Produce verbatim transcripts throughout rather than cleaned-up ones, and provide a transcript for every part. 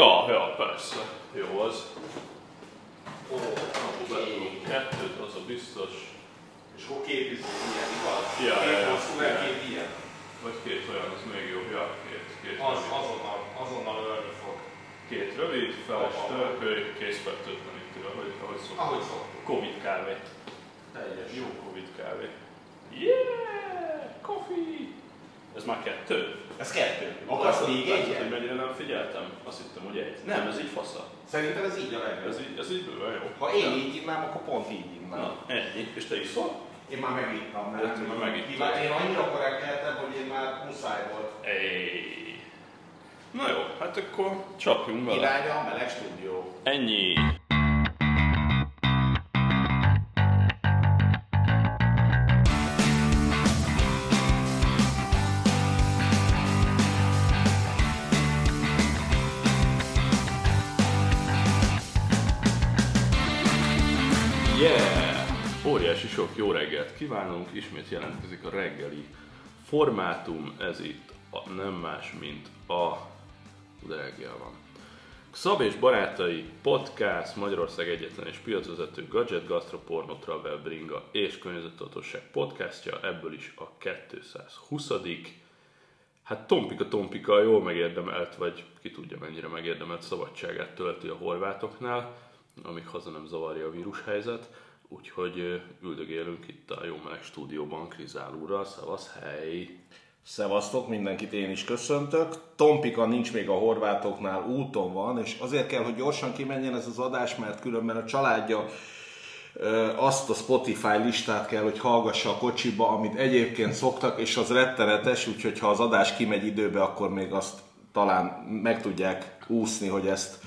Ja, ja, persze. Jó az. Ó, akkor betudunk kettőt, az a biztos. És akkor két biztos ilyen, igaz? Ja, két hosszú, meg két ilyen. Vagy két olyan, az még jó. Ja, két, két az, azonnal, azonnal ölni fog. Két rövid, feles törköly, készfertőtlen itt ül, ahogy, ahogy szoktuk. Ahogy szoktuk. Covid kávé. Teljes. Jó Covid kávé. Yeah! Coffee! Ez már kettő? Ez kettő. Akarsz Lát, még egyet? Hogy mennyire nem figyeltem? Azt hittem, hogy egy. Nem, ez így fasza. Szerintem ez így a legjobb. Ez így, ez így bőven jó. Ha én így innám, akkor pont így innám. Na, ennyi. És te iszol? Én már megittam. Nem, nem, nem, nem. Én annyira korrekt lehetem, hogy én már muszáj volt. Éj. Na jó, hát akkor csapjunk vele. Irány a meleg stúdió. Ennyi. Yeah! Óriási sok jó reggelt kívánunk, ismét jelentkezik a reggeli formátum, ez itt a, nem más, mint a... de reggel van. Xab és Barátai Podcast, Magyarország egyetlen és piacvezető gadget, gasztroporno, travel, bringa és környezettudatosság podcastja, ebből is a kétszázhuszadik. Hát tompika tompika jól megérdemelt, vagy ki tudja mennyire megérdemelt szabadságát tölti a horvátoknál, amíg haza nem zavarja a vírushelyzet, úgyhogy üldögélünk itt a Jó Meleg Stúdióban Krizál úrral. Szevasz, hely! Szevasztok, mindenkit én is köszöntök. Tompika nincs még a horvátoknál, úton van, és azért kell, hogy gyorsan kimenjen ez az adás, mert különben a családja azt a Spotify listát kell, hogy hallgassa a kocsiba, amit egyébként szoktak, és az rettenetes, úgyhogy ha az adás kimegy időbe, akkor még azt talán meg tudják úszni, hogy ezt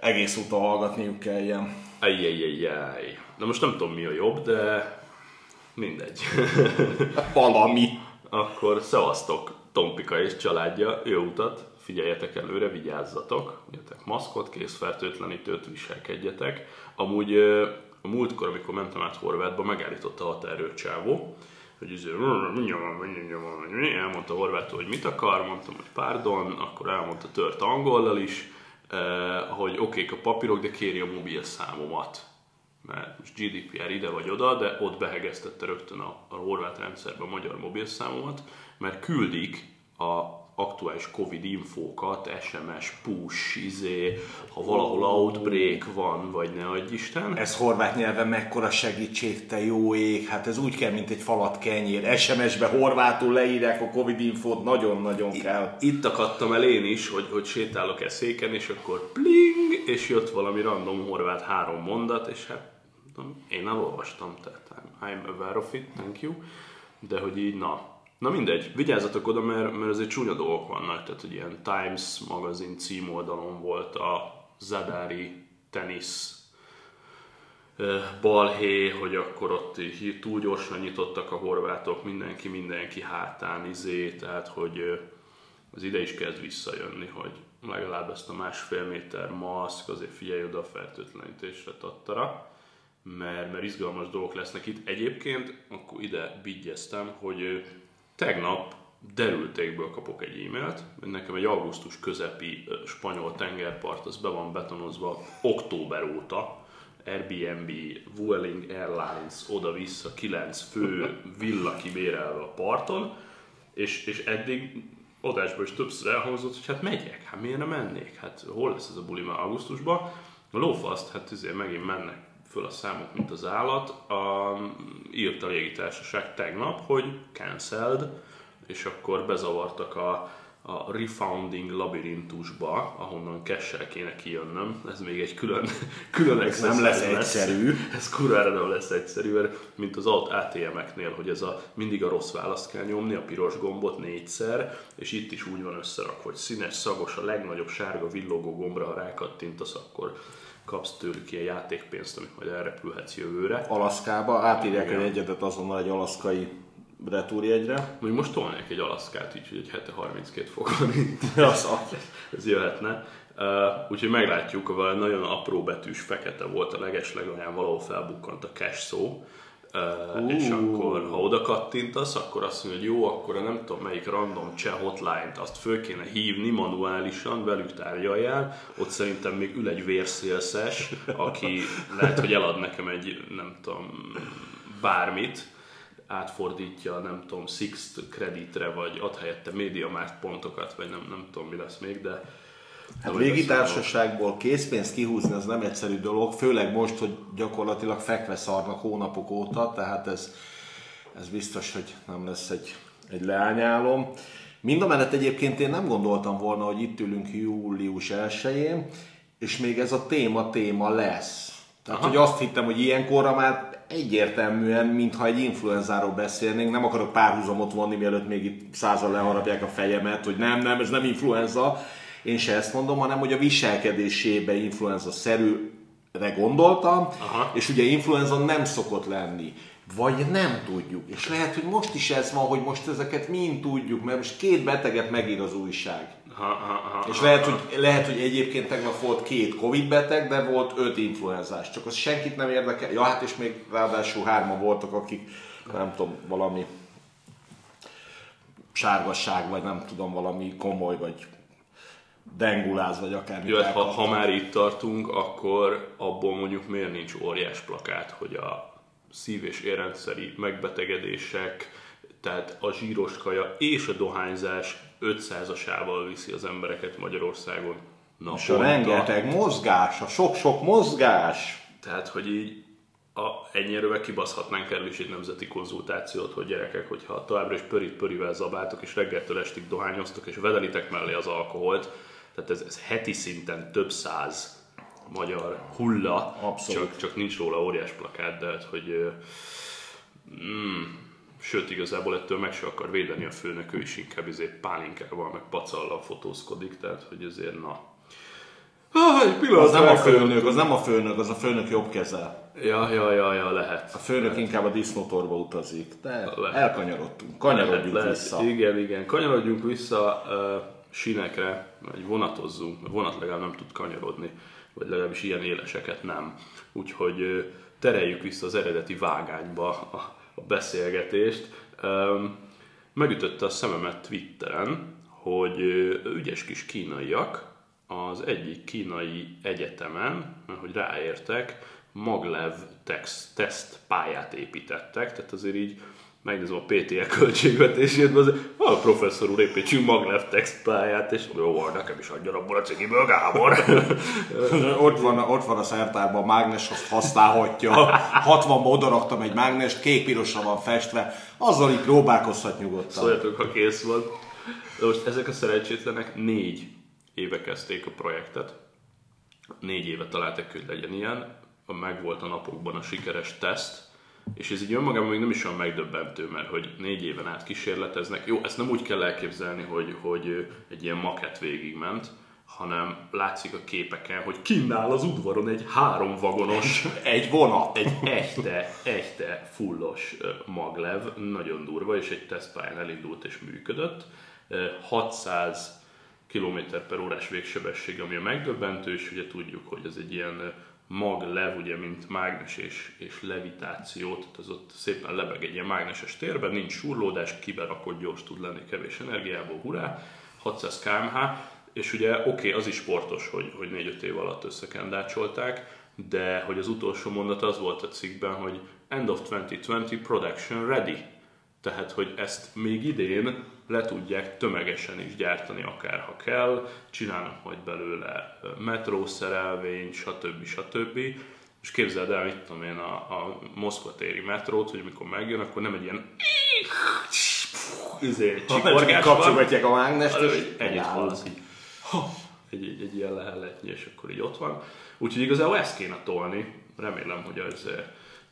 egész úton hallgatniuk kell ilyen. Ajjajjajjaj. Na most nem tudom, mi a jobb, de mindegy. Valami. Akkor szevasztok, Tompika és családja, jó utat, figyeljetek előre, vigyázzatok, vegyetek maszkot, készfertőtlenítőt, viselkedjetek. Amúgy a múltkor, amikor mentem át Horvátba, megállított a határőrcsávó, hogy üző, elmondta horvától, hogy mit akar, mondtam, hogy pardon, akkor elmondta tört angollal is, Uh, hogy okék a papírok, de kéri a mobil számomat. Mert most gé dé pé er ide vagy oda, de ott behegeztette rögtön a, a horvát rendszerbe a magyar mobil számomat, mert küldik a aktuális Covid infókat, es em es, push, izé, ha valahol outbreak van, vagy ne adj Isten. Ez horvát nyelven mekkora segítség, te jó ég, hát ez úgy kell, mint egy falat kenyér. es em es-be horvátul leírják a Covid infót, nagyon-nagyon kell. Itt akadtam el én is, hogy, hogy sétálok e széken, és akkor pling, és jött valami random horvát három mondat, és hát én elolvastam, tehát I'm aware of it, thank you, de hogy így na. Na mindegy, vigyázzatok oda, mert, mert azért csúnya dolgok vannak, tehát hogy ilyen Times magazin címoldalon volt a zadári tenisz balhé, hogy akkor ott túl gyorsan nyitottak a horvátok, mindenki mindenki hátán izé, tehát hogy az ide is kezd visszajönni, hogy legalább ezt a másfél méter maszk, azért figyelj oda a fertőtlenítésre, tattara. Mert, mert izgalmas dolgok lesznek itt. Egyébként akkor ide bigyeztem, hogy tegnap derültékből kapok egy e-mailt, hogy nekem egy augusztus közepi spanyol tengerpart, az be van betonozva október óta. Airbnb, Vueling Airlines, oda-vissza kilenc fő villa kibérelve a parton, és, és eddig adásban is többször elhangzott, hogy hát megyek, hát miért nem mennék, hát hol lesz ez a buli már augusztusban. A lófaszt, hát azért megint mennek föl a számok, mint az állat. A, írt a légitársaság tegnap, hogy cancelled, és akkor bezavartak a, a refunding labirintusba, ahonnan cash-sel kéne kijönnöm. Ez még egy külön, külön ez nem lesz egyszerű. Lesz. Ez kurára nem lesz egyszerű, mert mint az á té em-eknél, hogy ez a, mindig a rossz választ kell nyomni, a piros gombot négyszer, és itt is úgy van összerakva, hogy színes, szagos, a legnagyobb sárga villogó gombra, ha rákattintasz, akkor kapsz tőlük ilyen játékpénzt, amit majd elrepülhetsz jövőre. Alaszkába átírják egy egyedet azonnal egy alaszkai retúrjegyre. Most tolnék egy Alaszkát, így, hogy egy hete harminckét fok van itt. Ez jöhetne. Uh, úgyhogy meglátjuk, a nagyon apró betűs fekete volt a legesleg, olyan valahol felbukkant a cash szó. Uh, és akkor, ha oda kattintasz, akkor azt mondja, hogy jó, akkor nem tudom melyik random cseh hotline-t, azt föl kéne hívni manuálisan, velük tárgyaljál, ott szerintem még ül egy vérszélszes, aki lehet, hogy elad nekem egy, nem tudom, bármit, átfordítja, nem tudom, Sixth Creditre, vagy ad helyette MediaMarkt pontokat, vagy nem, nem tudom, mi lesz még, de... Hát a légitársaságból készpénzt kihúzni az nem egyszerű dolog, főleg most, hogy gyakorlatilag fekve szarnak hónapok óta, tehát ez, ez biztos, hogy nem lesz egy, egy leányálom. Mind a mellett egyébként én nem gondoltam volna, hogy itt ülünk július elsején, és még ez a téma téma lesz. Tehát, aha, hogy azt hittem, hogy ilyenkorra már egyértelműen, mintha egy influenzáról beszélnénk, nem akarok párhuzamot vonni, mielőtt még itt százal leharapják a fejemet, hogy nem, nem, ez nem influenza. Én se ezt mondom, hanem hogy a viselkedésébe influenza-szerűre gondoltam, aha, és ugye influenza nem szokott lenni, vagy nem tudjuk. És lehet, hogy most is ez van, hogy most ezeket mind tudjuk, mert most két beteget megír az újság. Aha, aha, és lehet hogy, lehet, hogy egyébként tegnap volt két Covid beteg, de volt öt influenzás, csak az senkit nem érdekel. Ja, hát és még ráadásul hárman voltak, akik nem tudom, valami sárgasság, vagy nem tudom, valami komoly, vagy... denguláz, vagy akármi. Jó, ha, ha már itt tartunk, akkor abból mondjuk miért nincs óriás plakát, hogy a szív- és érrendszeri megbetegedések, tehát a zsíros kaja és a dohányzás ötszázasával viszi az embereket Magyarországon naponta. És a rengeteg mozgás, a sok-sok mozgás. Tehát, hogy így a, ennyire kibaszhatnánk el is egy nemzeti konzultációt, hogy gyerekek, hogyha továbbra is pörít-pörivel zabáltok, és reggeltől estig dohányoztok, és vedelitek mellé az alkoholt, tehát ez, ez heti szinten több száz magyar hulla, csak, csak nincs róla óriás plakát, de hogy... Mm, sőt, igazából ettől meg se akar védeni a főnök, ő is inkább ezért pálinkával, meg pacallal fotózkodik, tehát hogy ezért na... Ah, az nem a főnök, az nem a főnök, az a főnök jobb kezel. Ja, ja, ja, ja, lehet. A főnök lehet. Inkább a disznótorba utazik, de lehet. Elkanyarodtunk, kanyarodjunk lehet, lehet. vissza. Igen, igen, kanyarodjunk vissza uh, sínekre, vagy vonatozzunk, a vonat legalább nem tud kanyarodni, vagy legalábbis ilyen éleseket nem. Úgyhogy uh, tereljük vissza az eredeti vágányba a, a beszélgetést. Um, megütötte a szememet Twitteren, hogy uh, ügyes kis kínaiak az egyik kínai egyetemen, mert hogy ráértek, maglev text, teszt pályát építettek, tehát azért így megnézem a pé té e költségvetését, de azért a professzor úr építsünk maglev text pályát, és jó, nekem is adjon abból a cégiből, Gábor. ott, van, ott van a szertárban a mágnes, azt használhatja. hatvan odaraktam egy mágnest, kékpirosra van festve, azzal így próbálkozhat nyugodtan. Szóljatok, ha kész van. De most ezek a szerencsétlenek négy éve kezdték a projektet. Négy éve találtak, hogy legyen ilyen. Megvolt a napokban a sikeres teszt, és ez így önmagában még nem is olyan megdöbbentő, mert hogy négy éven át kísérleteznek. Jó, ezt nem úgy kell elképzelni, hogy, hogy egy ilyen makett végigment, hanem látszik a képeken, hogy kinnál az udvaron egy három vagonos, egy vonat, egy echte, echte fullos maglev, nagyon durva, és egy tesztpályán elindult és működött. hatszáz kilométer per órás végsebesség, ami a megdöbbentő, és ugye tudjuk, hogy ez egy ilyen maglev, ugye, mint mágnes és, és levitáció, tehát az ott szépen lebeg egy ilyen mágneses térben, nincs surlódás, kiberakott, gyors tud lenni, kevés energiából, hurrá, hatszáz kilométer per órás, és ugye oké, okay, az is sportos, hogy, hogy négy-öt év alatt összekendácsolták, de hogy az utolsó mondat az volt a cikkben, hogy end of twenty twenty production ready, tehát hogy ezt még idén le tudják tömegesen is gyártani, akár ha kell, csinálnak majd belőle metrószerelvényt, stb. stb. És képzeld el, mit tudom én, a, a Moszkva téri metrót, hogy amikor megjön, akkor nem egy ilyen csikorgás van, kapcsolgatják a mágnest, ennyit hallasz, egy, egy, egy ilyen lehelletnyi, és akkor így ott van. Úgyhogy igazából ezt kéne tolni, remélem, hogy az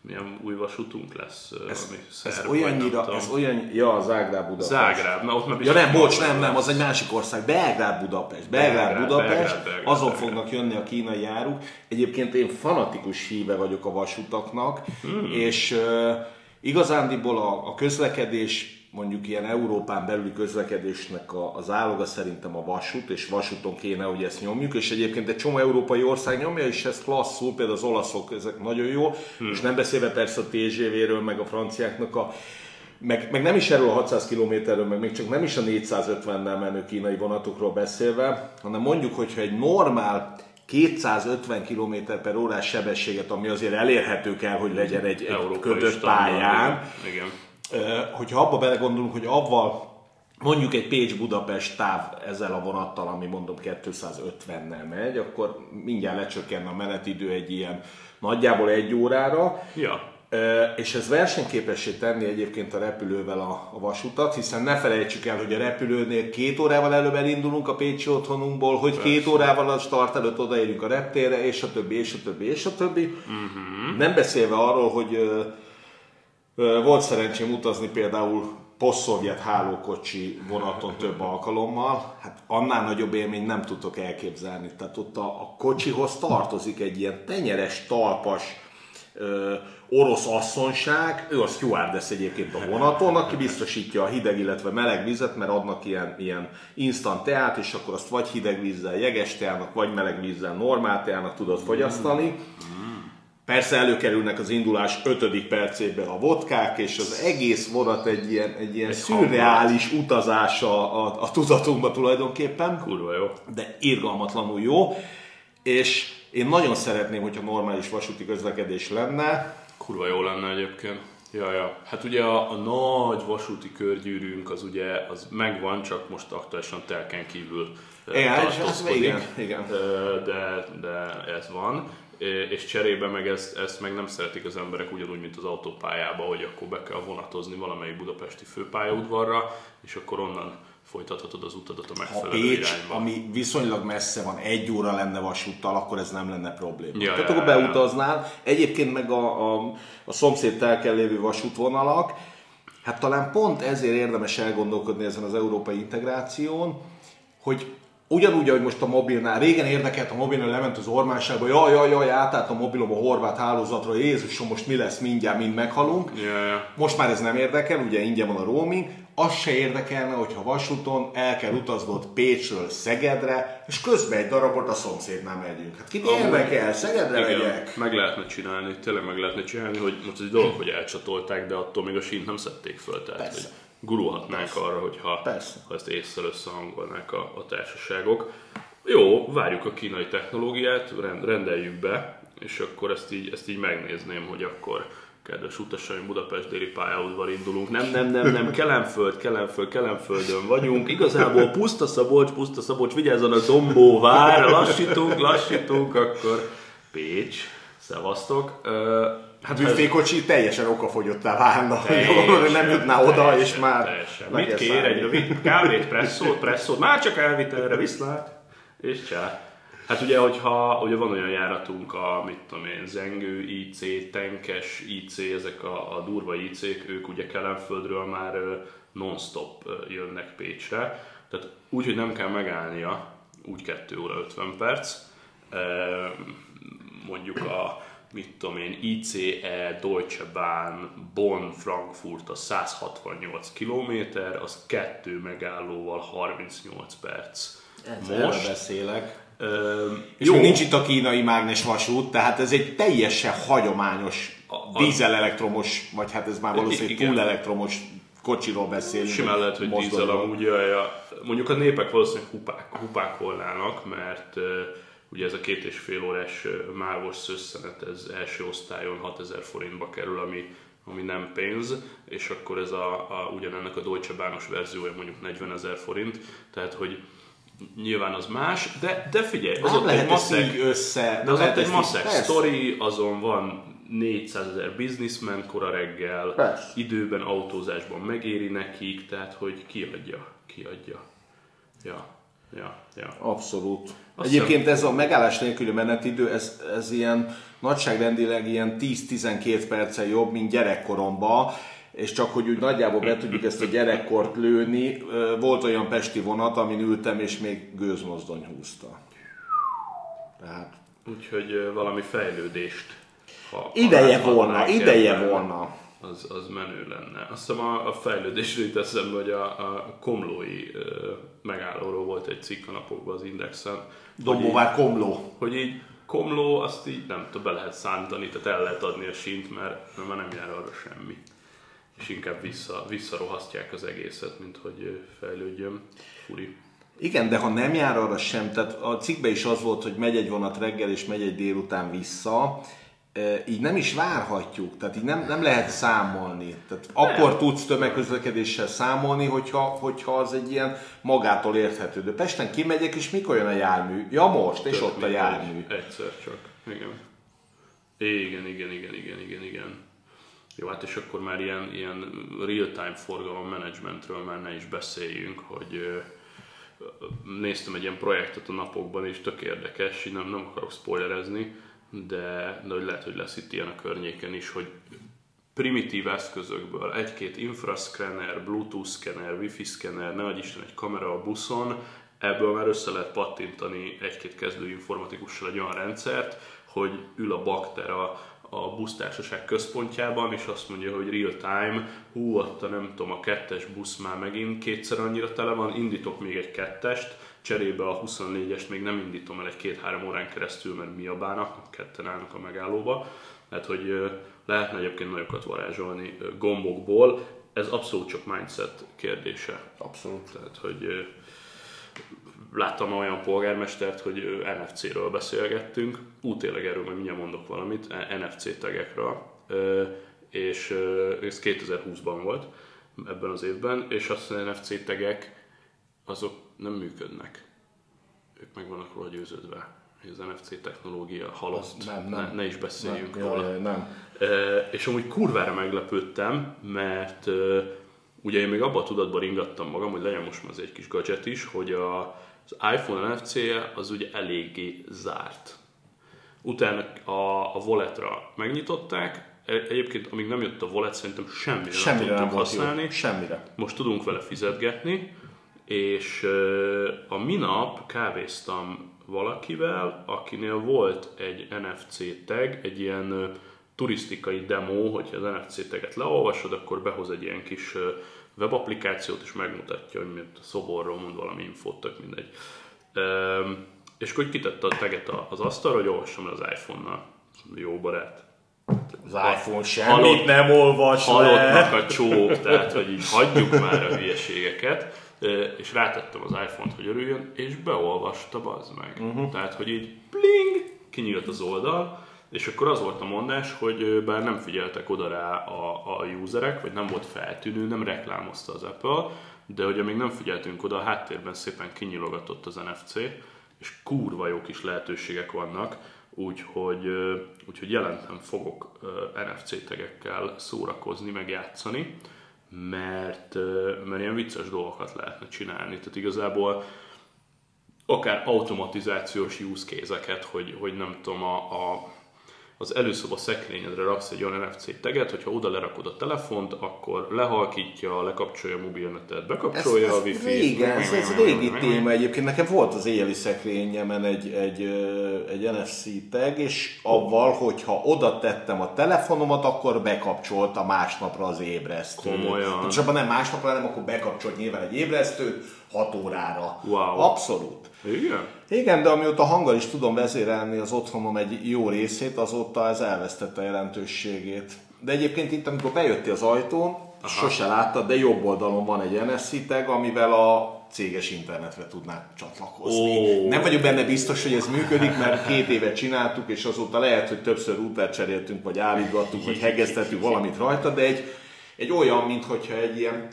milyen új vasútunk lesz, ez, ami szerv, ez olyannyira, ez olyan, ja, Zágráb-Budapest. Zágráb, na ott már biztos. Ja nem, bocs, nem, nem, az egy másik ország, Belgrád-Budapest. Belgrád-Budapest, azon fognak jönni a kínai járuk. Egyébként én fanatikus híve vagyok a vasutaknak, hmm. és uh, igazándiból a, a közlekedés mondjuk ilyen Európán belüli közlekedésnek az állaga szerintem a vasút, és vasúton kéne, hogy ezt nyomjuk, és egyébként egy csomó európai ország nyomja, és ez klasszul, például az olaszok, ezek nagyon jó, hmm. és nem beszélve persze a té zé véről, meg a franciáknak a Meg, meg nem is erről a hatszáz kilométerről, meg még csak nem is a négyszázötvennel menő kínai vonatokról beszélve, hanem mondjuk, hogyha egy normál kétszázötven kilométer per órás sebességet, ami azért elérhető kell, hogy legyen egy, egy kötött pályán, igen. Hogyha abba belegondolunk, hogy avval mondjuk egy Pécs-Budapest táv ezzel a vonattal, ami mondom kétszázötvennel megy, akkor mindjárt lecsökken a menetidő egy ilyen nagyjából egy órára. Ja. És ez versenyképessé tenni egyébként a repülővel a, a vasutat, hiszen ne felejtsük el, hogy a repülőnél két órával előbb elindulunk a pécsi otthonunkból, hogy Persze. két órával a start előtt odaérünk a reptérre, és a többi, és a többi, és a többi. Uh-huh. Nem beszélve arról, hogy ö, ö, volt szerencsém utazni például posztszovjet hálókocsi vonaton több alkalommal, hát annál nagyobb élményt nem tudtok elképzelni. Tehát ott a, a kocsihoz tartozik egy ilyen tenyeres, talpas, Ö, orosz asszonság, ő a stewardess egyébként a vonaton, aki biztosítja a hideg, illetve meleg vizet, mert adnak ilyen, ilyen instant teát, és akkor azt vagy hideg vízzel, jeges teának, vagy meleg vízzel, normál teának tudod fogyasztani. Persze előkerülnek az indulás ötödik percében a vodkák, és az egész vonat egy ilyen, egy ilyen egy szürreális hangulat. Utazás a, a, a tudatunkba tulajdonképpen. Kurva jó. De irgalmatlanul jó. És én nagyon szeretném, hogyha normális vasúti közlekedés lenne. Kurva jó lenne egyébként. Ja, ja. Hát ugye a, a nagy vasúti körgyűrűnk az ugye az megvan, csak most aktuálisan telken kívül igen, tartózkodik. Igen, igen. De, de ez van. És cserébe meg ezt, ezt meg nem szeretik az emberek ugyanúgy, mint az autópályába, hogy akkor be kell vonatozni valamelyik budapesti főpályaudvarra, és akkor onnan folytathatod az utadat a megfelelő irányba. Ha Pécs, irányba. Ami viszonylag messze van, egy óra lenne vasúttal, akkor ez nem lenne probléma. Ja, Tehát ja, akkor beutaznál. Ja. Egyébként meg a, a, a szomszéd telken lévő vasútvonalak, hát talán pont ezért érdemes elgondolkodni ezen az európai integráción, hogy ugyanúgy, ahogy most a mobilnál, régen érdekelt a mobilnál, lement az ormánságba, jaj, jaj, jaj, átállt a mobilom a horvát hálózatra, Jézusom, most mi lesz, mindjárt mind meghalunk. Yeah, yeah. Most már ez nem érdekel, ugye ingyen van a roaming, az se érdekelne, hogyha vasúton el kell utaznod Pécsről Szegedre, és közben egy darabot a szomszédnál megyünk. Hát kit érdekel, Szegedre megyek? Meg lehetne csinálni, tényleg meg lehetne csinálni, hogy most egy dolog, hogy elcsatolták, de attól még a sínt nem szedték föl. Tehát, gurulhatnánk Persze. arra, hogyha ha ezt észre összehangolnák a, a társaságok. Jó, várjuk a kínai technológiát, rendeljük be, és akkor ezt így, ezt így megnézném, hogy akkor kedves utasaim, Budapest déli pályaudvar indulunk. Nem, nem, nem, nem, Kelenföld, Kelenföld, Kelenföldön vagyunk. Igazából puszta Szabolcs, puszta Szabolcs, vigyázzon a Dombóvár, lassítunk, lassítunk, akkor Pécs, szevasztok. Hát büfékocsi ez... teljesen okafogyottá válna, hogy nem jutná oda, teljesen, és már... Teljesen. Mit kér egy rövid kávét, presszót, presszót, már csak elvitelre, viszlát, és csá. Hát ugye, hogyha ugye van olyan járatunk, a mit tudom én, Zengő i cé, Tenkes i cé, ezek a, a durva i cék, ők ugye Kelenföldről már non-stop jönnek Pécsre, tehát úgy, hogy nem kell megállnia, úgy kettő óra ötven perc, mondjuk a mit tudom én, i cé e, Deutsche Bahn, Bonn, Frankfurt, a száz hatvannyolc kilométer, az kettő megállóval harmincnyolc perc. Ezzel most beszélek. Ö, és jó. Nincs itt a kínai mágnes vasút, tehát ez egy teljesen hagyományos dízel-elektromos, vagy hát ez már valószínűleg túl elektromos kocsiról beszélünk. Simán lehet, hogy dízel amúgy, mondjuk a népek valószínűleg hupák, hupákolnának, mert ugye ez a két és fél órás mávos szösszenet, ez első osztályon hatezer forintba kerül, ami, ami nem pénz, és akkor ez a, a, ugyanennek a Deutsche Bahnos verziója mondjuk negyvenezer forint, tehát hogy nyilván az más, de, de figyelj, az nem ott egy maszek, össze, de az ott egy maszek sztori, azon van négyszázezer businessman kora reggel, persze. időben, autózásban megéri nekik, tehát hogy kiadja, kiadja. Ja. Ja, ja. Abszolút. Azt egyébként ez a megállás nélküli menetidő, ez, ez ilyen nagyságrendileg ilyen tíz-tizenkét perccel jobb, mint gyerekkoromban, és csak hogy úgy nagyjából be tudjuk ezt a gyerekkort lőni, volt olyan pesti vonat, amin ültem, és még gőzmozdony húzta. Tehát... Úgyhogy valami fejlődést. Ha ideje volna, ideje volna. az, az menő lenne. Azt hiszem a, a fejlődésről itt eszembe, hogy a, a komlói ö, megállóról volt egy cikk a napokban az Indexen. Dombóvár komló. Hogy így komló, azt így nem tudom, be lehet szántani, tehát el lehet adni a sínt, mert már nem jár arra semmi. És inkább vissza, visszarohasztják az egészet, mint hogy fejlődjön. Furi. Igen, de ha nem jár arra sem, tehát a cikkben is az volt, hogy megy egy vonat reggel és megy egy délután vissza, így nem is várhatjuk, tehát így nem, nem lehet számolni. Tehát akkor tudsz tömegközlekedéssel számolni, hogyha, hogyha az egy ilyen magától érthető. De Pesten kimegyek, és mikor jön a jármű? Ja most, Tört és ott a jármű. Egyszer csak, igen. Igen, igen, igen, igen, igen, igen. Jó, hát és akkor már ilyen, ilyen real-time forgalom managementről már ne is beszéljünk, hogy néztem egy ilyen projektet a napokban, és tök érdekes, így nem, nem akarok spoilerezni, de, de hogy lehet, hogy lesz itt ilyen a környéken is, hogy primitív eszközökből egy-két infraszkenner, bluetooth szkenner, wifi szkenner, ne adj Isten egy kamera a buszon, ebből már össze lehet pattintani egy-két kezdő informatikussal egy olyan rendszert, hogy ül a bakter a, a busztársaság központjában, és azt mondja, hogy real time, hú, ott a nem tudom, a kettes busz már megint kétszer annyira tele van, indítok még egy kettest, cserébe a huszonnégyest még nem indítom el egy két-három órán keresztül, mert mi a bának, ketten állnak a megállóba. Tehát, hogy lehetne egyébként nagyokat varázsolni gombokból, ez abszolút csak mindset kérdése. Abszolút. Tehát, hogy láttam olyan polgármestert, hogy en ef cé-ről beszélgettünk, ú, tényleg erről majd mindjárt mondok valamit, en ef cé-tegekről, és ez kétezer-húszban volt, ebben az évben, és azt az en ef cé-tegek azok nem működnek. Ők meg vannak róla győződve, hogy az en ef cé technológia halott, nem, nem, ne, ne is beszéljünk nem, róla. Jaj, nem. És amúgy kurvára meglepődtem, mert ugye én még abban a tudatban ringattam magam, hogy legyen most már ez egy kis gadget is, hogy a, az iPhone en ef cé-je az ugye eléggé zárt. Utána a, a walletra megnyitották, egyébként amíg nem jött a wallet, szerintem semmire, semmire nem tudtuk használni. Jó. Semmire. Most tudunk vele fizetgetni, és a minap kávéztam valakivel, akinél volt egy en ef cé-tag, egy ilyen turisztikai demo, hogyha az en ef cé-taget leolvasod, akkor behoz egy ilyen kis webapplikációt, és megmutatja, hogy mint a szoborról mond valami infót, tök mindegy. És akkor kitette a taget az asztalra, hogy olvassam le az iPhone-nal. Jó barát. Az iPhone semmit nem olvas le. Halottnak a csók, tehát hogy így hagyjuk már a hülyeségeket. És rátettem az iPhone-t, hogy örüljön, és beolvasta, bazd meg. Uh-huh. Tehát, hogy így bling, kinyílt az oldal, és akkor az volt a mondás, hogy bár nem figyeltek oda rá a, a userek, vagy nem volt feltűnő, nem reklámozta az Apple, de hogy amíg nem figyeltünk oda, a háttérben szépen kinyilogatott az en ef cé, és kurva jó kis lehetőségek vannak, úgyhogy, úgyhogy jelentem fogok en ef cé-tegekkel szórakozni, meg játszani. Mert, mert ilyen vicces dolgokat lehetne csinálni, tehát igazából akár automatizációs use case-eket, hogy, hogy nem tudom, a, a, az előszoba szekrényedre raksz egy olyan en ef cé-taget, hogyha oda lerakod a telefont, akkor lehalkítja, lekapcsolja a mobilnetet, bekapcsolja ez, a wifi-t. Igen, ez egy régi téma egyébként. Nekem volt az éjjeli szekrényemen egy, egy, egy en ef cé-tag, és avval, hogyha oda tettem a telefonomat, akkor bekapcsolt a másnapra az ébresztőt. Komolyan. Pontosabban nem másnapra, hanem akkor bekapcsolt nyilván egy ébresztőt hat órára. Wow. Abszolút. Igen? Igen, de amióta hanggal is tudom vezérelni az otthonom egy jó részét, azóta ez elvesztette a jelentőségét. De egyébként itt, amikor bejöttél az ajtón, sose láttad, de jobb oldalon van egy en ef cé-tag, amivel a céges internetre tudnák csatlakozni. Oh. Nem vagyok benne biztos, hogy ez működik, mert két évet csináltuk, és azóta lehet, hogy többször routert cseréltünk, vagy állítgattuk, vagy hegesztettük valamit rajta, de egy, egy olyan, mintha egy ilyen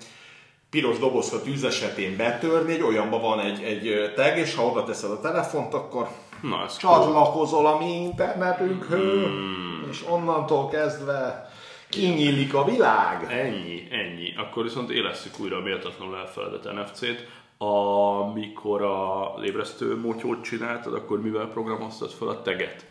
piros dobozhat tűz esetén betörni, egy olyanban van egy, egy tag, és ha oda teszed a telefont, akkor na, csatlakozol a mi internetünkhöz, hmm. és onnantól kezdve kinyílik a világ. Ennyi, ennyi. Akkor viszont élesszük újra a méltatlanul elfeledett en ef cé-t. Amikor az ébresztő motyót csináltad, akkor mivel programoztad fel a taget?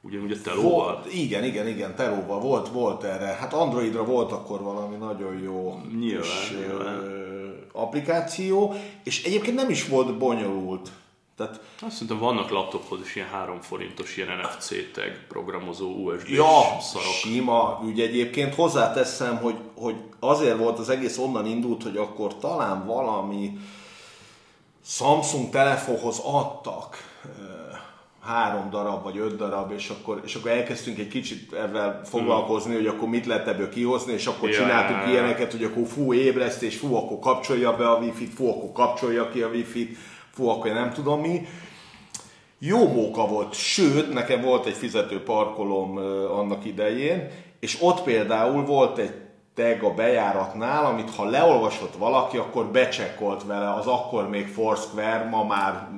Ugyanúgy a telóval? Volt, igen, igen, igen, telóval volt, volt erre. Hát Androidra volt akkor valami nagyon jó nyilván, kis, nyilván. Ö, applikáció, és egyébként nem is volt bonyolult. Tehát, azt szerintem vannak laptophoz is ilyen három forintos ilyen en ef cé-tag programozó u es bé-s ja, szarok. Sima ügy egyébként. Hozzáteszem, hogy, hogy azért volt az egész onnan indult, hogy akkor talán valami Samsung telefonhoz adtak három darab vagy öt darab, és akkor, és akkor elkezdtünk egy kicsit ezzel foglalkozni, hmm. hogy akkor mit lehet ebből kihozni, és akkor ja, csináltuk ja, ilyeneket, hogy akkor fú ébresztés, fú akkor kapcsolja be a wifi-t, fú akkor kapcsolja ki a wifi-t, fú akkor nem tudom mi. Jó móka volt, sőt, nekem volt egy fizető parkolom annak idején, és ott például volt egy tag a bejáratnál, amit ha leolvasott valaki, akkor becsekkolt vele az akkor még Foursquare, ma már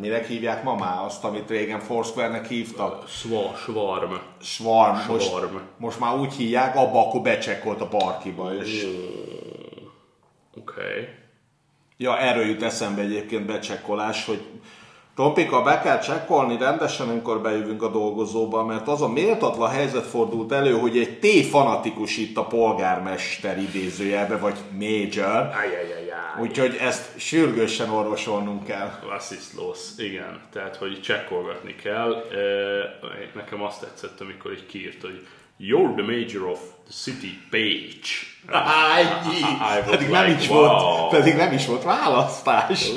minek hívják ma már azt, amit régen Foursquare-nek hívtak? Sva, Svarm. Svarm. Most, Svarm. Most már úgy hívják, abba akkor becsekkolt a parkiba is. Mm. Oké. Okay. Ja, erről jut eszembe egyébként becsekkolás, hogy Tompika, be kell csekkolni rendesen, amikor bejövünk a dolgozóba, mert az a méltatlan helyzet fordult elő, hogy egy T-fanatikus itt a polgármester idézőjelbe, vagy major, úgyhogy ezt sürgősen orvosolnunk kell. Vassziszlósz, igen, tehát hogy csekkolgatni kell. Nekem azt tetszett, amikor így kiírt, hogy You're the major of the city, Page. Pedig nem is volt, pedig nem is volt választás.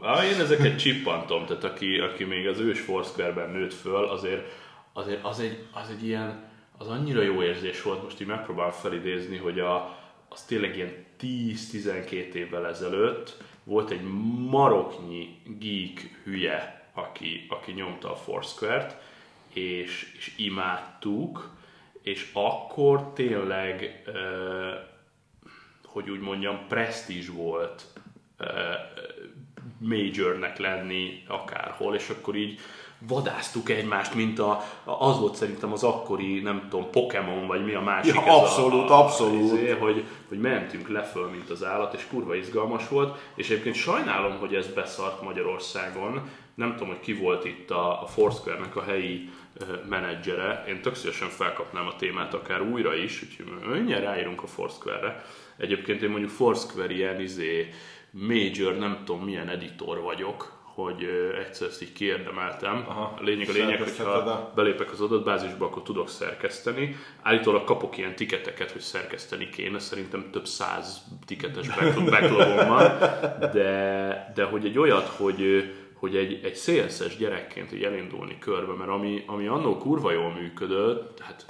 Ah, én ezeket csippantom, tehát aki, aki még az ős Foursquare-ben nőtt föl, azért, azért az, egy, az egy ilyen, az annyira jó érzés volt, most így megpróbálom felidézni, hogy a, az tényleg ilyen tíz-tizenkét évvel ezelőtt volt egy maroknyi geek hülye, aki, aki nyomta a Foursquare-t, és, és imádtuk, és akkor tényleg, eh, hogy úgy mondjam, presztízs volt, eh, majornek lenni akárhol, és akkor így vadáztuk egymást, mint a, az volt szerintem az akkori, nem tudom, Pokémon, vagy mi a másik. Ja, ez abszolút, a, a, abszolút. Azért, hogy, hogy mentünk leföl, mint az állat, és kurva izgalmas volt, és egyébként sajnálom, hogy ez beszart Magyarországon. Nem tudom, hogy ki volt itt a, a Foursquare-nek a helyi uh, menedzsere. Én tök szívesen felkapnám a témát akár újra is, úgyhogy mindjárt ráírunk a Foursquare-re. Egyébként én mondjuk Foursquare ilyen izé, major, nem tudom milyen editor vagyok, hogy uh, egyszer ezt így kiérdemeltem. Aha, lényeg a lényeg, hogy ha belépek az adatbázisba, akkor tudok szerkeszteni. Állítólag kapok ilyen tiketeket, hogy szerkeszteni kéne, szerintem több száz tiketes backlogom van, de, de hogy egy olyat, hogy, hogy egy, egy cé es-es gyerekként így elindulni körbe, mert ami, ami annó kurva jól működött, hát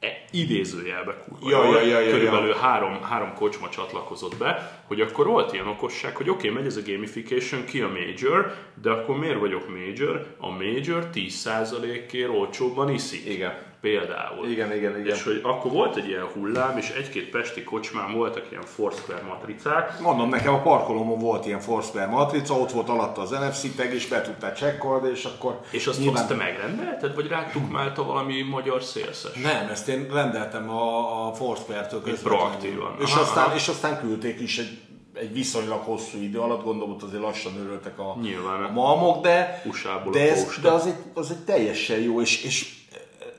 E, idézőjelbe kurva, ja, ja, ja, ja, körülbelül ja. Három, három kocsma csatlakozott be, hogy akkor volt ilyen okosság, hogy oké, okay, megy ez a gamification, ki a major, de akkor miért vagyok major? A major tíz százalékért olcsóbban iszik. Igen. Például. Igen, igen, igen. És hogy akkor volt egy ilyen hullám, és egy-két pesti kocsmán voltak ilyen Foursquare matricák. Mondom, nekem a parkolomon volt ilyen Foursquare matrica, ott volt alatta az en ef cé-tag is, be tudtál csekkolni, és akkor... És azt nyilván... te megrendelted, vagy rátukmálta valami magyar szélszes? Nem, ezt én rendeltem a, a Foursquare-től közvetlenül. És aztán, és aztán küldték is egy, egy viszonylag hosszú idő alatt, gondolom, hogy azért lassan örültek a, a malmok, de, de, ez, de az, egy, az egy teljesen jó, és, és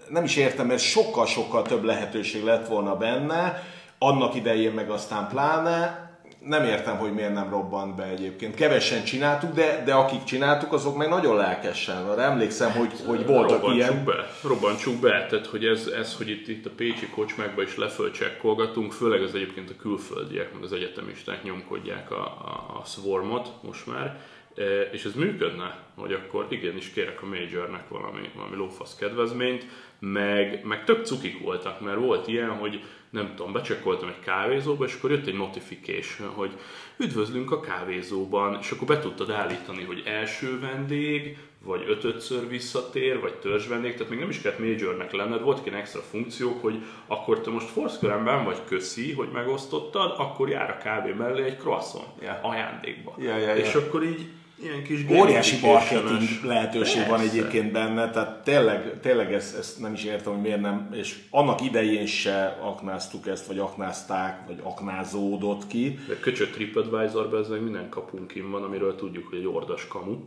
nem is értem, mert sokkal-sokkal több lehetőség lett volna benne, annak idején meg aztán pláne. Nem értem, hogy miért nem robbant be egyébként. Kevesen csináltuk, de, de akik csináltuk, azok meg nagyon lelkesen. Arra emlékszem, hogy, hogy voltak robbantsuk ilyen. Be, robbantsuk be, tehát hogy ez, ez hogy itt, itt a pécsi kocsmákban is lefölcsekkolgatunk, főleg az egyébként a külföldiek, mert az egyetemisták nyomkodják a, a, a Swarmot most már. E, és ez működne, hogy akkor igenis kérek a majornek valami, valami lófasz kedvezményt, meg, meg tök cukik voltak, mert volt ilyen, hogy nem tudom, becsekkoltam egy kávézóba, és akkor jött egy notification, hogy üdvözlünk a kávézóban, és akkor be tudtad állítani, hogy első vendég, vagy ötötször visszatér, vagy törzsvendég, tehát még nem is kellett majornek lenned, volt ilyen extra funkciók, hogy akkor te most Foursquare-ben vagy köszi, hogy megosztottad, akkor jár a kávé mellé egy croissant yeah. ajándékba. Yeah, yeah, yeah. És akkor így ilyen kis óriási marketing lehetőség persze. van egyébként benne, tehát tényleg, tényleg ezt, ezt nem is értem, hogy miért nem, és annak idején se aknáztuk ezt, vagy aknázták, vagy aknázódott ki. De köcsög TripAdvisor-ben ezzel minden kapunkin van, amiről tudjuk, hogy egy ordas kamu.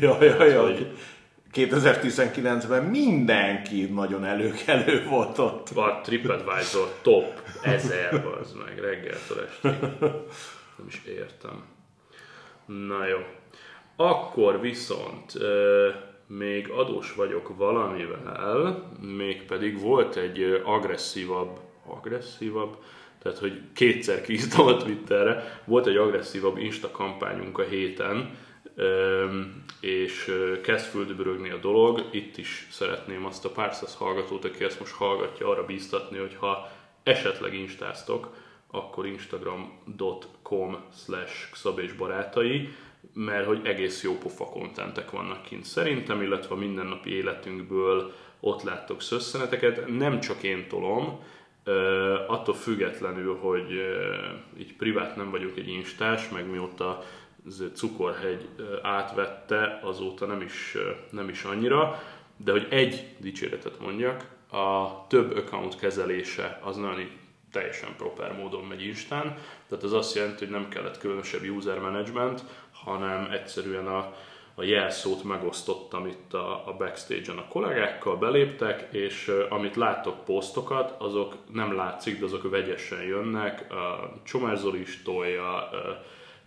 ja, ja, hát, ja. Hogy... kétezer-tizenkilencben mindenki nagyon előkelő volt ott. A TripAdvisor top ezer, az meg reggeltől estig. Nem is értem. Na jó. Akkor viszont euh, még adós vagyok valamivel, mégpedig volt egy agresszívabb, agresszívabb, tehát hogy kétszer kiírtam a Twitterre, volt egy agresszívabb Insta kampányunk a héten, és kezd füldöbörögni a dolog. Itt is szeretném azt a pár száz hallgatót, aki ezt most hallgatja, arra bíztatni, hogy ha esetleg instáztok, akkor instagram dot com slash szabésbarátai, mert hogy egész jó pofa kontentek vannak kint szerintem, illetve a mindennapi életünkből ott láttok szösszeneteket. Nem csak én tolom, attól függetlenül, hogy így privát nem vagyok egy instás, meg mióta Cukorhegy átvette, azóta nem is, nem is annyira, de hogy egy dicséretet mondjak, a több account kezelése az nagyon teljesen proper módon megy Instán, tehát ez azt jelenti, hogy nem kellett különösebb user management, hanem egyszerűen a, a jelszót megosztottam itt a, a backstage-en a kollégákkal, beléptek, és amit láttok posztokat, azok nem látszik, de azok vegyesen jönnek, a Csomárzoli is tolja,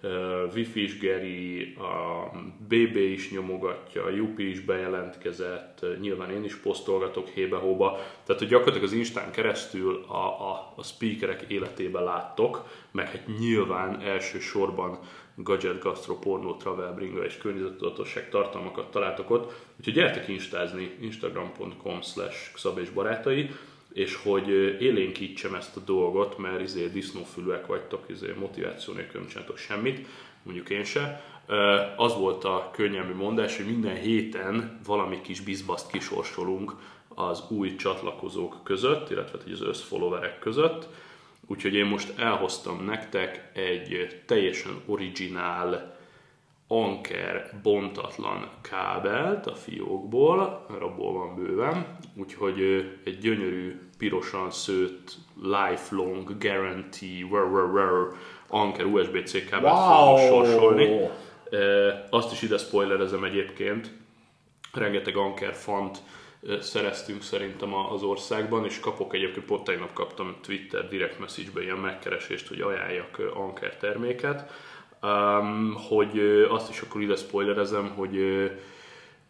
Uh, Wifi is Geri, a bé bé is nyomogatja, a Jupi is bejelentkezett, nyilván én is posztolgatok hébe-hóba. Tehát, hogy gyakorlatilag az Instán keresztül a, a, a speakerek életébe láttok, meg hát nyilván elsősorban gadget, gastro, pornó, travel, bringa és környezettudatosság tartalmakat találtok ott. Úgyhogy gyertek instázni, instagram dot com slash szabésbarátai, és hogy élénkítsem ezt a dolgot, mert izé disznófülűek vagytok, izé motiváció nélkül nem csináltok semmit, mondjuk én se. Az volt a könnyelmű mondás, hogy minden héten valami kis bizbaszt kisorsolunk az új csatlakozók között, illetve az összfollowerek között. Úgyhogy én most elhoztam nektek egy teljesen originál, anker, bontatlan kábelt a fiókból, mert abból van bőven, úgyhogy egy gyönyörű, pirosan szőtt, lifelong guarantee, anker u es bé cé kábelt wow. Fogom sorsolni. Azt is ide spoilerezem egyébként, rengeteg anker fant szereztünk szerintem az országban, és kapok egyébként, pont tegnap kaptam Twitter direct message-ben ilyen megkeresést, hogy ajánljak anker terméket. Um, hogy azt is akkor ide spoilerezem, hogy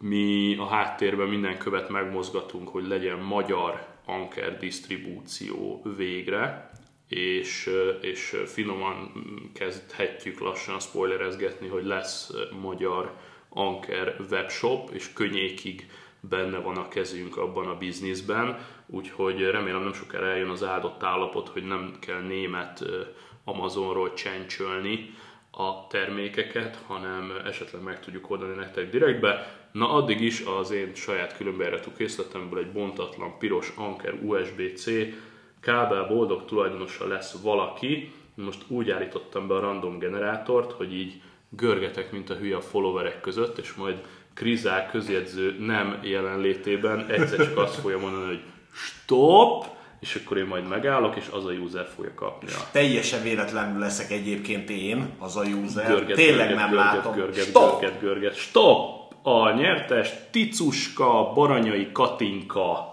mi a háttérben minden követ megmozgatunk, hogy legyen magyar anker disztribúció végre, és, és finoman kezdhetjük lassan spoilerezgetni, hogy lesz magyar anker webshop, és könnyékig benne van a kezünk abban a bizniszben, úgyhogy remélem nem sokára eljön az áldott állapot, hogy nem kell német Amazonról csencsölni a termékeket, hanem esetleg meg tudjuk oldani nektek direktbe. Na addig is az én saját különbejáratú készletemből egy bontatlan piros anker u es bé cé kábel boldog tulajdonosa lesz valaki. Most úgy állítottam be a random generátort, hogy így görgetek, mint a hülye a followerek között, és majd Krizák közjegyző nem jelenlétében egyszer csak azt fogja mondani, hogy stop! És akkor én majd megállok, és az a user fogja kapni. És teljesen véletlenül leszek egyébként én, az a user. Görget, Tényleg görget, nem görget, látom. Görget, Stop! Görget, görget. Stop! A nyertes Ticuska, Baranyai Katinka.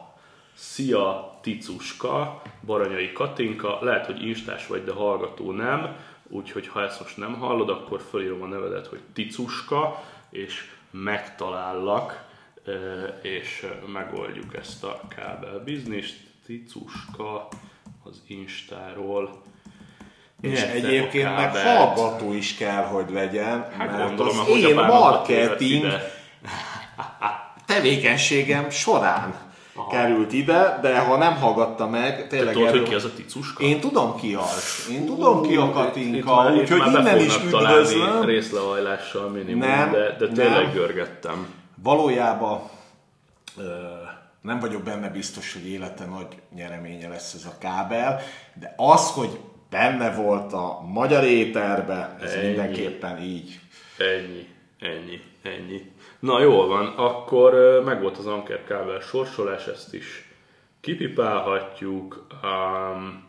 Szia, Ticuska, Baranyai Katinka. Lehet, hogy instás vagy, de hallgató nem. Úgyhogy ha ezt most nem hallod, akkor fölírom a nevedet, hogy Ticuska, és megtalállak, és megoldjuk ezt a kábel biznist. Ticuska az Instáról. És egyébként meg hallgató is kell, hogy legyen, hát mert gondolom, az én marketing tevékenységem során Aha. került ide, de ha nem hallgatta meg, tényleg... Te tudod, erről... hogy ki az a Ticuska? Én tudom ki az. Én tudom ki a Katinka, úgyhogy innen is üdvözlöm. Részlehajlással minimum, nem, de, de tényleg nem. görgettem. Valójában... Uh, Nem vagyok benne biztos, hogy élete nagy nyereménye lesz ez a kábel, de az, hogy benne volt a magyar éterbe, ez ennyi. Mindenképpen így. Ennyi, ennyi, ennyi. Na jól van, akkor megvolt az anker kábel sorsolás, ezt is kipipálhatjuk. Um,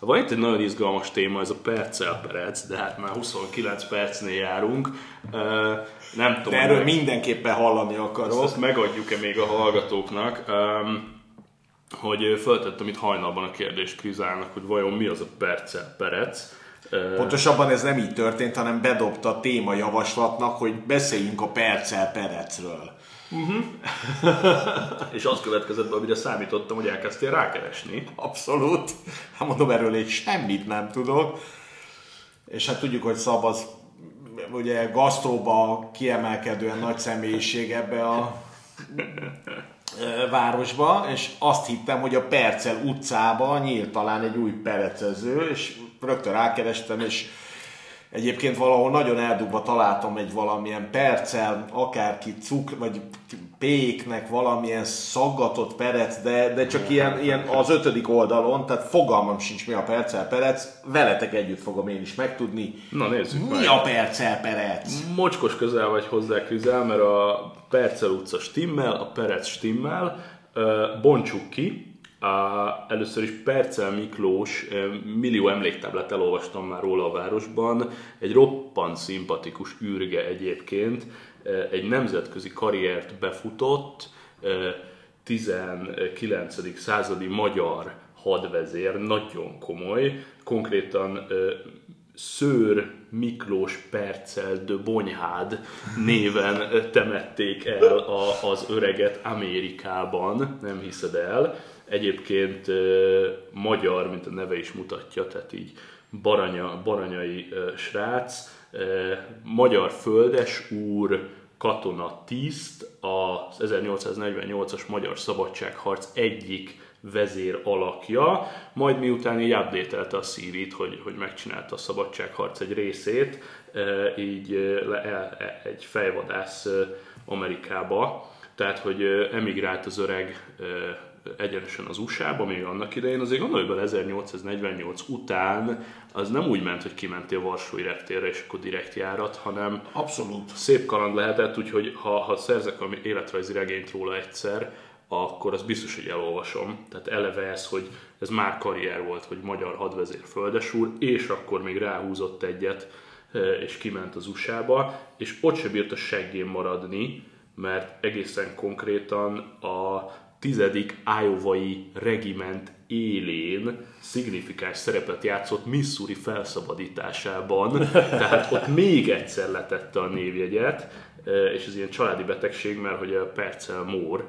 van itt egy nagyon izgalmas téma, ez a percelperec, de hát már huszonkilenc percnél járunk. Uh, Nem tudom, de erről meg... mindenképpen hallani akarok. Ezt megadjuk-e még a hallgatóknak, hogy föltettem itt hajnalban a kérdést Krizának, hogy vajon mi az a percelperec. Pontosabban ez nem így történt, hanem bedobta a téma javaslatnak, hogy beszéljünk a perccel perecről. Uh-huh. És az következett be, amire számítottam, hogy elkezdtél rákeresni. Abszolút. Hát mondom, erről én semmit nem tudok. És hát tudjuk, hogy Szab az ugye gasztróba kiemelkedően nagy személyiség ebbe a városba, és azt hittem, hogy a Percel utcában nyílt talán egy új perecező, és rögtön rákerestem, és egyébként valahol nagyon eldugva találtam egy valamilyen Percel, akárki cukr, vagy péknek valamilyen szaggatott perec, de, de csak ilyen, ilyen az ötödik oldalon, tehát fogalmam sincs mi a Percel perec, veletek együtt fogom én is megtudni. Na nézzük mi meg. A Percel perec? Mocskos közel vagy hozzá, Krizel, mert a Percel utca stimmel, a perec stimmel, bontsuk ki. Uh, először is Percel Miklós, millió emléktáblát elolvastam már róla a városban, egy roppant szimpatikus űrge egyébként, egy nemzetközi karriert befutott, tizenkilencedik századi magyar hadvezér, nagyon komoly, konkrétan Szőr Miklós Percel de Bonyhád néven temették el a, az öreget Amerikában, nem hiszed el. Egyébként magyar, mint a neve is mutatja, tehát így baranya, baranyai srác, magyar földes úr, katonatiszt, az ezernyolcszáznegyvennyolcas magyar szabadságharc egyik vezér alakja, majd miután így update-elte a szívét, hogy, hogy megcsinálta a szabadságharc egy részét, így egy fejvadász Amerikába, tehát hogy emigrált az öreg egyenesen az u es á-ba, még annak idején, azért gondolj bele, ezernyolcszáznegyvennyolc után az nem úgy ment, hogy kimentél Varsói reptérre, és akkor direkt járat, hanem abszolút szép kaland lehetett, úgyhogy ha, ha szerzek a életrajzi regényt róla egyszer, akkor az biztos, hogy elolvasom. Tehát eleve ez, hogy ez már karrier volt, hogy magyar hadvezér földesúr, és akkor még ráhúzott egyet, és kiment az u es á-ba, és ott se bírt a seggén maradni, mert egészen konkrétan a tizedik Iowai regiment élén szignifikáns szerepet játszott Missouri felszabadításában, tehát ott még egyszer letette a névjegyet, és ez ilyen családi betegség, mert hogy a Percel Mór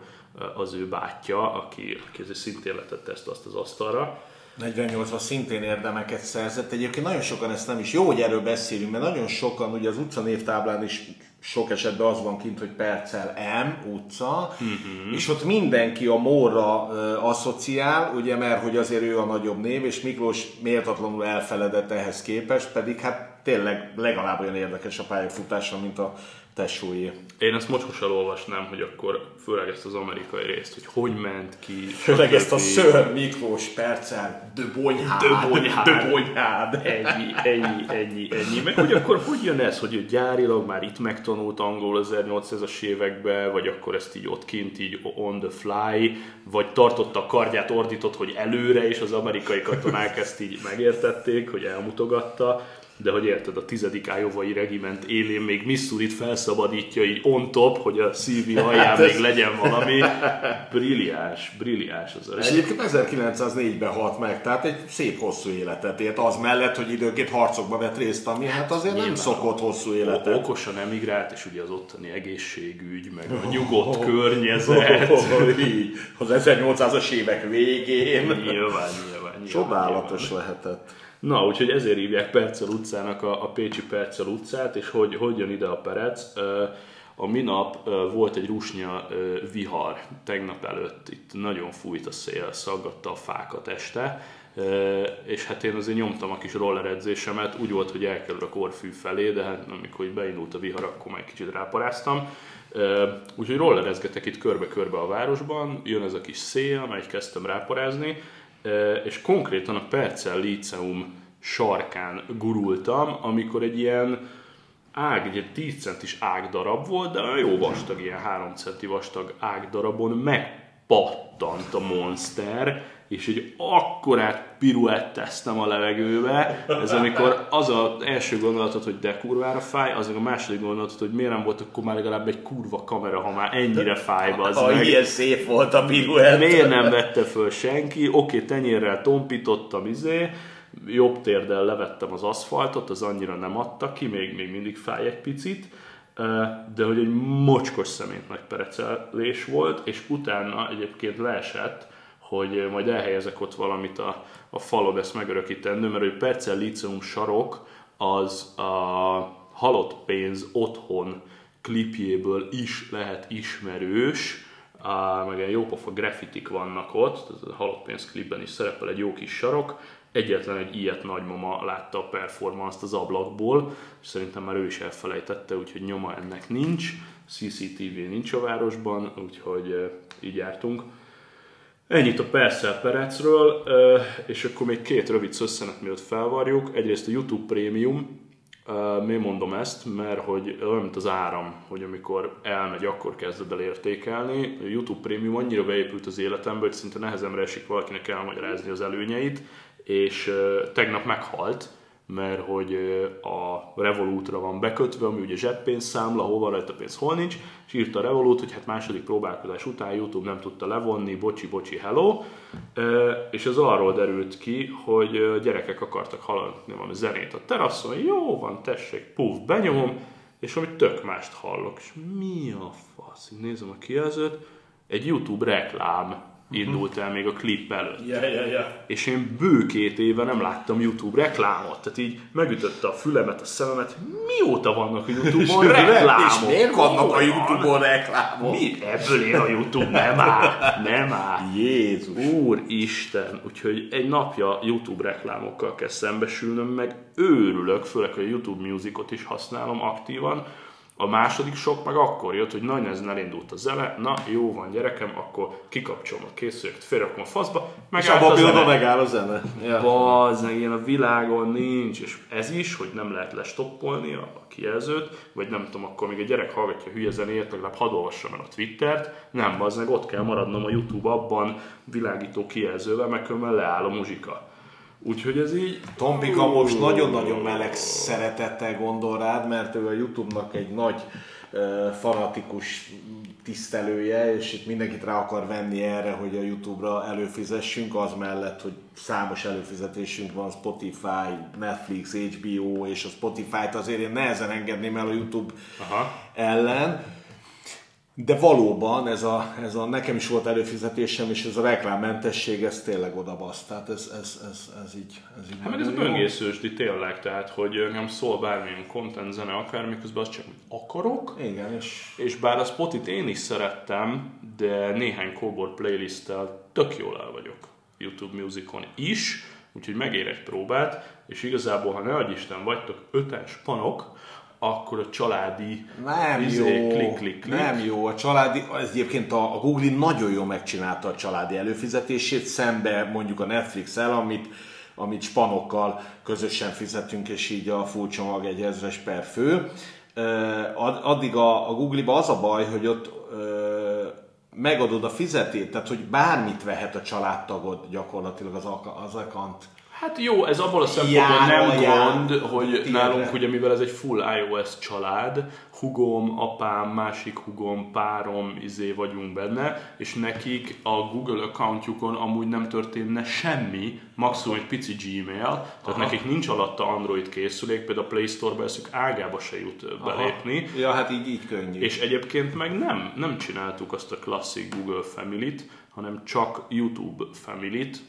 az ő bátyja, aki, aki szintén letette ezt azt az asztalra. negyvennyolcban szintén érdemeket szerzett, egyébként nagyon sokan ezt nem is, jó, hogy erről beszélünk, mert nagyon sokan, ugye az utcanévtáblán is sok esetben az van kint, hogy Percel M utca, uh-huh. és ott mindenki a Mórra uh, asszociál, ugye, mert hogy azért ő a nagyobb név, és Miklós méltatlanul elfeledett ehhez képest, pedig hát tényleg legalább olyan érdekes a pályafutása, mint a tesói. Én ezt mocskosan olvasnám, hogy akkor főleg ezt az amerikai részt, hogy hogy ment ki. Főleg ezt a Szőr Miklós Percel de Bonyhád. De Bonyhád. De Bonyhád. Ennyi, ennyi, ennyi, ennyi. Meg hogy akkor hogy jön ez, hogy ő gyárilag már itt megtanult angol ezernyolcszázas években, vagy akkor ezt így ott kint, így on the fly, vagy tartotta a kardját, ordított, hogy előre, és az amerikai katonák ezt így megértették, hogy elmutogatta. De hogy érted, a tizedik Iowai regiment élén még Missourit felszabadítja így on top, hogy a szívi alján még legyen valami. Brilliáns, brilliáns az öreg. És egyébként ezerkilencszáznégyben halt meg, tehát egy szép hosszú életet élt, az mellett, hogy időként harcokba vett részt, ami hát azért nyilván nem szokott hosszú életet. Okosan emigrált, és ugye az ottani egészségügy, meg a nyugodt oh, környezet. Oh, oh, oh, így. Az ezernyolcszázas évek végén. Nyilván, nyilván. nyilván Csodálatos nyilván. lehetett. Na, úgyhogy ezért hívják Percel utcának a, a pécsi Percel utcát, és hogy, hogy jön ide a perec. A minap volt egy rusnya vihar, tegnap előtt itt nagyon fújt a szél, szaggatta a fákat este, és hát én azért nyomtam a kis roller edzésemet, úgy volt, hogy elkerül a korfű felé, de hát amikor beindult a vihar, akkor már kicsit ráparáztam. Úgyhogy rollerezgetek itt körbe-körbe a városban, jön ez a kis szél, amelyik kezdtem ráparázni, és konkrétan a Percel Líceum sarkán gurultam, amikor egy ilyen ág, egy tíz centis ágdarab volt, de jó vastag, ilyen három centi vastag ágdarabon megpattant a monster, és egy akkorát piruetteztem a levegőbe, ez amikor az az első gondolatod, hogy de kurvára fáj, az a második gondolatod, hogy miért nem volt akkor már legalább egy kurva kamera, ha már ennyire fáj be az meg. Ilyen szép volt a piruett. Miért nem vette föl senki, oké, tenyérrel tompítottam izé, jobb térdel levettem az aszfaltot, az annyira nem adta ki, még, még mindig fáj egy picit, de hogy egy mocskos szemét nagy perecelés volt, és utána egyébként leesett, hogy majd elhelyezek ott valamit a, a falon, ezt megörökítendő, mert hogy percel lícium sarok az a Halott pénz otthon klipjéből is lehet ismerős, meg egy jópofa graffitik vannak ott, a Halott pénz klipben is szerepel egy jó kis sarok, egyetlen egy ilyet nagymama látta a performance-t az ablakból, és szerintem már ő is elfelejtette, úgyhogy nyoma ennek nincs, C C T V nincs a városban, úgyhogy így jártunk. Ennyit a Percel Perecről, és akkor még két rövid szösszenet mielőtt felvarjuk. Egyrészt a YouTube Premium, miért mondom ezt? Mert hogy olyan, mint az áram, hogy amikor elmegy, akkor kezded el értékelni. A YouTube Premium annyira beépült az életembe, hogy szinte nehezemre esik valakinek elmagyarázni az előnyeit, és tegnap meghalt, mert hogy a Revolutra van bekötve, ami ugye zseppénzszámla, hol van rajta pénz, hol nincs, és írta a Revolut, hogy hát második próbálkozás után YouTube nem tudta levonni, bocsi, bocsi, hello, és ez arról derült ki, hogy gyerekek akartak hallani valami zenét a teraszon, jó van, tessék, puf, benyomom, és amit tök mást hallok, és mi a fasz, nézem a kijelzőt, egy YouTube reklám indult el még a klip előtt. Yeah, yeah, yeah. És én bő két éve nem láttam YouTube reklámot. Tehát így megütötte a fülemet, a szememet. Mióta vannak a YouTube-on reklámok? És miért vannak a YouTube-on reklámok? Mi? Ebből él a YouTube, nem áll. Nem áll. Jézus. Úristen. Úgyhogy egy napja YouTube reklámokkal kell szembesülnöm, meg őrülök, főleg, hogy a YouTube Musicot is használom aktívan. A második sok meg akkor jött, hogy na, nezen elindult a zene, na jó van gyerekem, akkor kikapcsolom a készüléket, félrakom a faszba, megállt a, a zene. megáll a zene. Ja. Bazd, ilyen a világon nincs, és ez is, hogy nem lehet lestoppolni a kijelzőt, vagy nem tudom, akkor még egy gyerek hallgatja hülye zenét, legalább hadd olvassam el a Twittert, nem, bazd meg, ott kell maradnom a YouTube abban világító kijelzővel, mert különben leáll a muzsika. Úgyhogy ez így... Tombika most nagyon-nagyon meleg szeretettel gondol rád, mert ő a YouTube-nak egy nagy uh, fanatikus tisztelője, és itt mindenkit rá akar venni erre, hogy a YouTube-ra előfizessünk, az mellett, hogy számos előfizetésünk van, Spotify, Netflix, H B O, és a Spotify-t azért én nehezen engedném el a YouTube Aha. ellen. De valóban ez a, ez a nekem is volt előfizetésem, és ez a reklámmentesség, ez tényleg odabaszt. Tehát ez, ez, ez, ez így... Ez így hát meg ez a böngészősdi tényleg, tehát hogy nem szól bármilyen content, zene, akár, miközben azt csak akarok. Igen, és... És bár a Spotit én is szerettem, de néhány Kóbor playlisttel tök jól el vagyok YouTube Musicon is, úgyhogy megér egy próbát, és igazából, ha ne adj Isten vagytok öten spanok, akkor a családi nem izé, jó, klik, klik, klik. Nem jó, a családi, ez egyébként a, a Google nagyon jól megcsinálta a családi előfizetését, szembe mondjuk a Netflix-el, amit, amit spanokkal közösen fizetünk, és így a full csomag egy ezres per fő. Addig a, a Google-ba az a baj, hogy ott megadod a fizetét, tehát hogy bármit vehet a családtagod gyakorlatilag az, az account. Hát jó, ez abból a szempontból nem gond, hogy nálunk, ugye, mivel ez egy full iOS család, hugom, apám, másik hugom, párom, izé vagyunk benne, és nekik a Google accountjukon amúgy nem történne semmi, maximum egy pici Gmail, tehát Aha. nekik nincs alatta Android készülék, például a Play Store-ba eszük ágába se jut belépni. Aha. Ja, hát így, így könnyű. És egyébként meg nem, nem csináltuk azt a klasszik Google Family-t, hanem csak YouTube Family-t,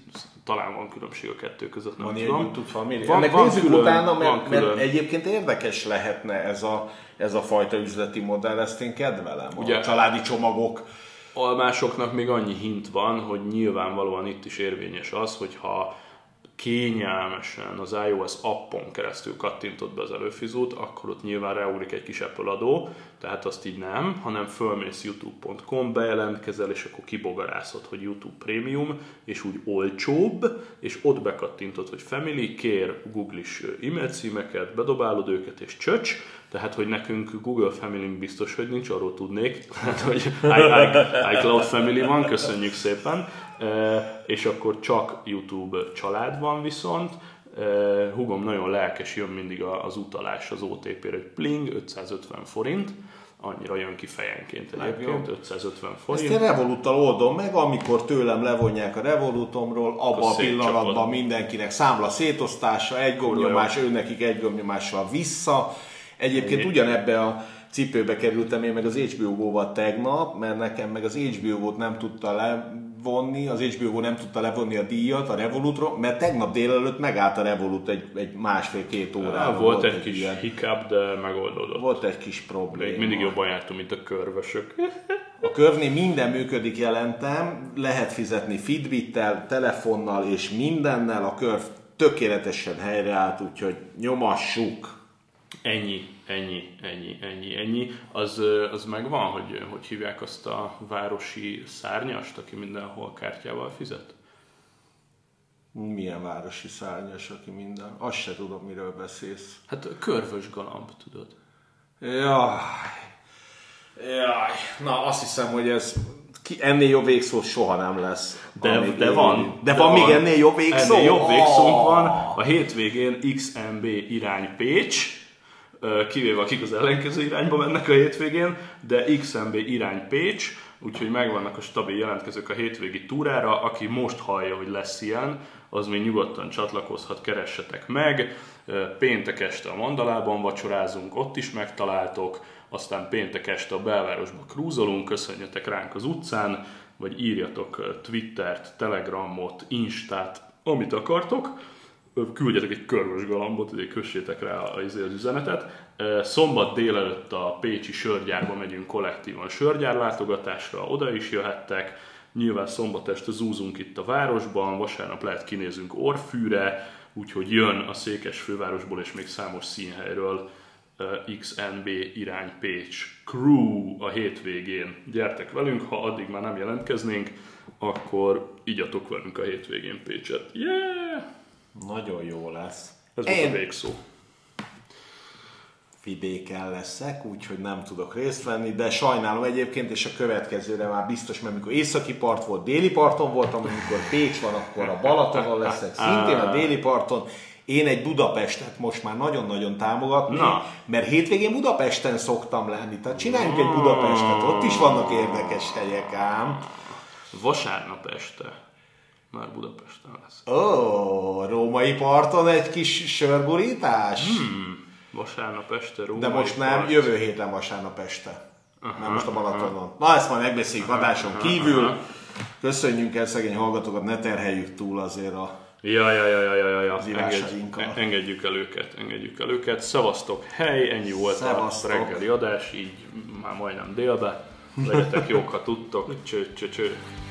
talán van különbség a kettő között, nem van tudom. Van YouTube Family? Van, ennek van nézzük külön, utána, mert, mert egyébként érdekes lehetne ez a, ez a fajta üzleti modell, ezt én kedvelem, ugye, a családi csomagok. Almásoknak még annyi hint van, hogy nyilvánvalóan itt is érvényes az, hogyha kényelmesen az iOS appon keresztül kattintod be az előfizút, akkor ott nyilván ráugrik egy kis Apple adó, tehát azt így nem, hanem fölmész youtube pont com, bejelentkezel, és akkor kibogarászod, hogy YouTube Premium, és úgy olcsóbb, és ott bekattintod, hogy Family, kér Google-is e-mail címeket, bedobálod őket, és csöcs, tehát hogy nekünk Google Family-n biztos, hogy nincs, arról tudnék, tehát hogy iCloud Family van, köszönjük szépen. E, és akkor csak YouTube család van viszont. E, hugom nagyon lelkes, jön mindig az utalás az O T P-re, hogy pling, ötszázötven forint, annyira jön ki fejenként egyébként, ötszázötven forint. Ezt én Revoluttal oldom meg, amikor tőlem levonják a Revolutomról, abban a pillanatban mindenkinek számla szétosztása, egy gombnyomás, ő nekik egy gombnyomással vissza. Egyébként ugyanebbe a cipőbe kerültem én meg az há bé o gó-val tegnap, mert nekem meg az há bé o gót nem tudta levonni, az há bé o gó nem tudta levonni a díjat a Revolutról, mert tegnap délelőtt megállt a Revolut egy, egy másfél-két órára. Volt, volt egy, egy kis hiccup, de megoldódott. Volt egy kis probléma. Még mindig jobban jártunk, mint a körvösök. A körvnél minden működik, jelentem, lehet fizetni Fitbittel, telefonnal és mindennel, a körv tökéletesen helyreállt, úgyhogy nyomassuk. Ennyi, ennyi, ennyi, ennyi, ennyi. Az, az megvan, hogy hogy hívják azt a városi szárnyast, aki mindenhol kártyával fizet? Milyen városi szárnyas, aki minden? Azt se tudom, miről beszélsz. Hát körvös galamb, tudod. Jaj, jaj. Na, azt hiszem, hogy ez... Ennél jobb végszó soha nem lesz. De, de van. De, de van még ennél jobb végszó? Ennél jobb végszónk van. A hétvégén iksz em bé irány Pécs. Kivéve akik az ellenkező irányba mennek a hétvégén, de iksz em bé irány Pécs, úgyhogy megvannak a stabil jelentkezők a hétvégi túrára, aki most hallja, hogy lesz ilyen, az még nyugodtan csatlakozhat, keressetek meg. Péntek este a Mandalában vacsorázunk, ott is megtaláltok, aztán péntek este a belvárosba krúzolunk, köszönjetek ránk az utcán, vagy írjatok Twittert, Telegramot, Instát, amit akartok. Küldjetek egy körös galambot, hogy kössétek rá az üzenetet. Szombat délelőtt a pécsi sörgyárba megyünk kollektívan sörgyárlátogatásra, oda is jöhettek. Nyilván szombat este zúzunk itt a városban, vasárnap lehet kinézünk Orrfűre, úgyhogy jön a székes fővárosból és még számos színhelyről iksz en bé irány Pécs crew a hétvégén. Gyertek velünk, ha addig már nem jelentkeznénk, akkor igyatok velünk a hétvégén Pécset. Yeah! Nagyon jó lesz. Ez volt én... a végszó. Vidéken leszek, úgyhogy nem tudok részt venni, de sajnálom egyébként, és a következőre már biztos, mert amikor északi part volt, déli parton voltam, amikor Pécs van, akkor a Balatonon leszek, szintén a déli parton. Én egy Budapestet most már nagyon-nagyon támogatni, na, mert hétvégén Budapesten szoktam lenni, tehát csináljunk egy Budapestet, ott is vannak érdekes helyek ám. Vasárnap este már Budapesten lesz. Ó, oh, római parton egy kis sörgurítás? Hmm. Vasárnap este, római de most nem, part. Jövő héten vasárnap este. Uh-huh, nem most a Balatonon. Uh-huh. Na, ezt majd megbeszéljük uh-huh. adáson kívül. Uh-huh. Köszönjünk el szegény hallgatókat, ne terheljük túl azért a ja, ja, ja, ja, ja, ja. Engedj, engedjük el őket, engedjük el őket. Szevasztok, hely, ennyi volt szevasztok. A reggeli adás, így már majdnem délbe. Legyetek jók, ha tudtok. Cső, cső, cső.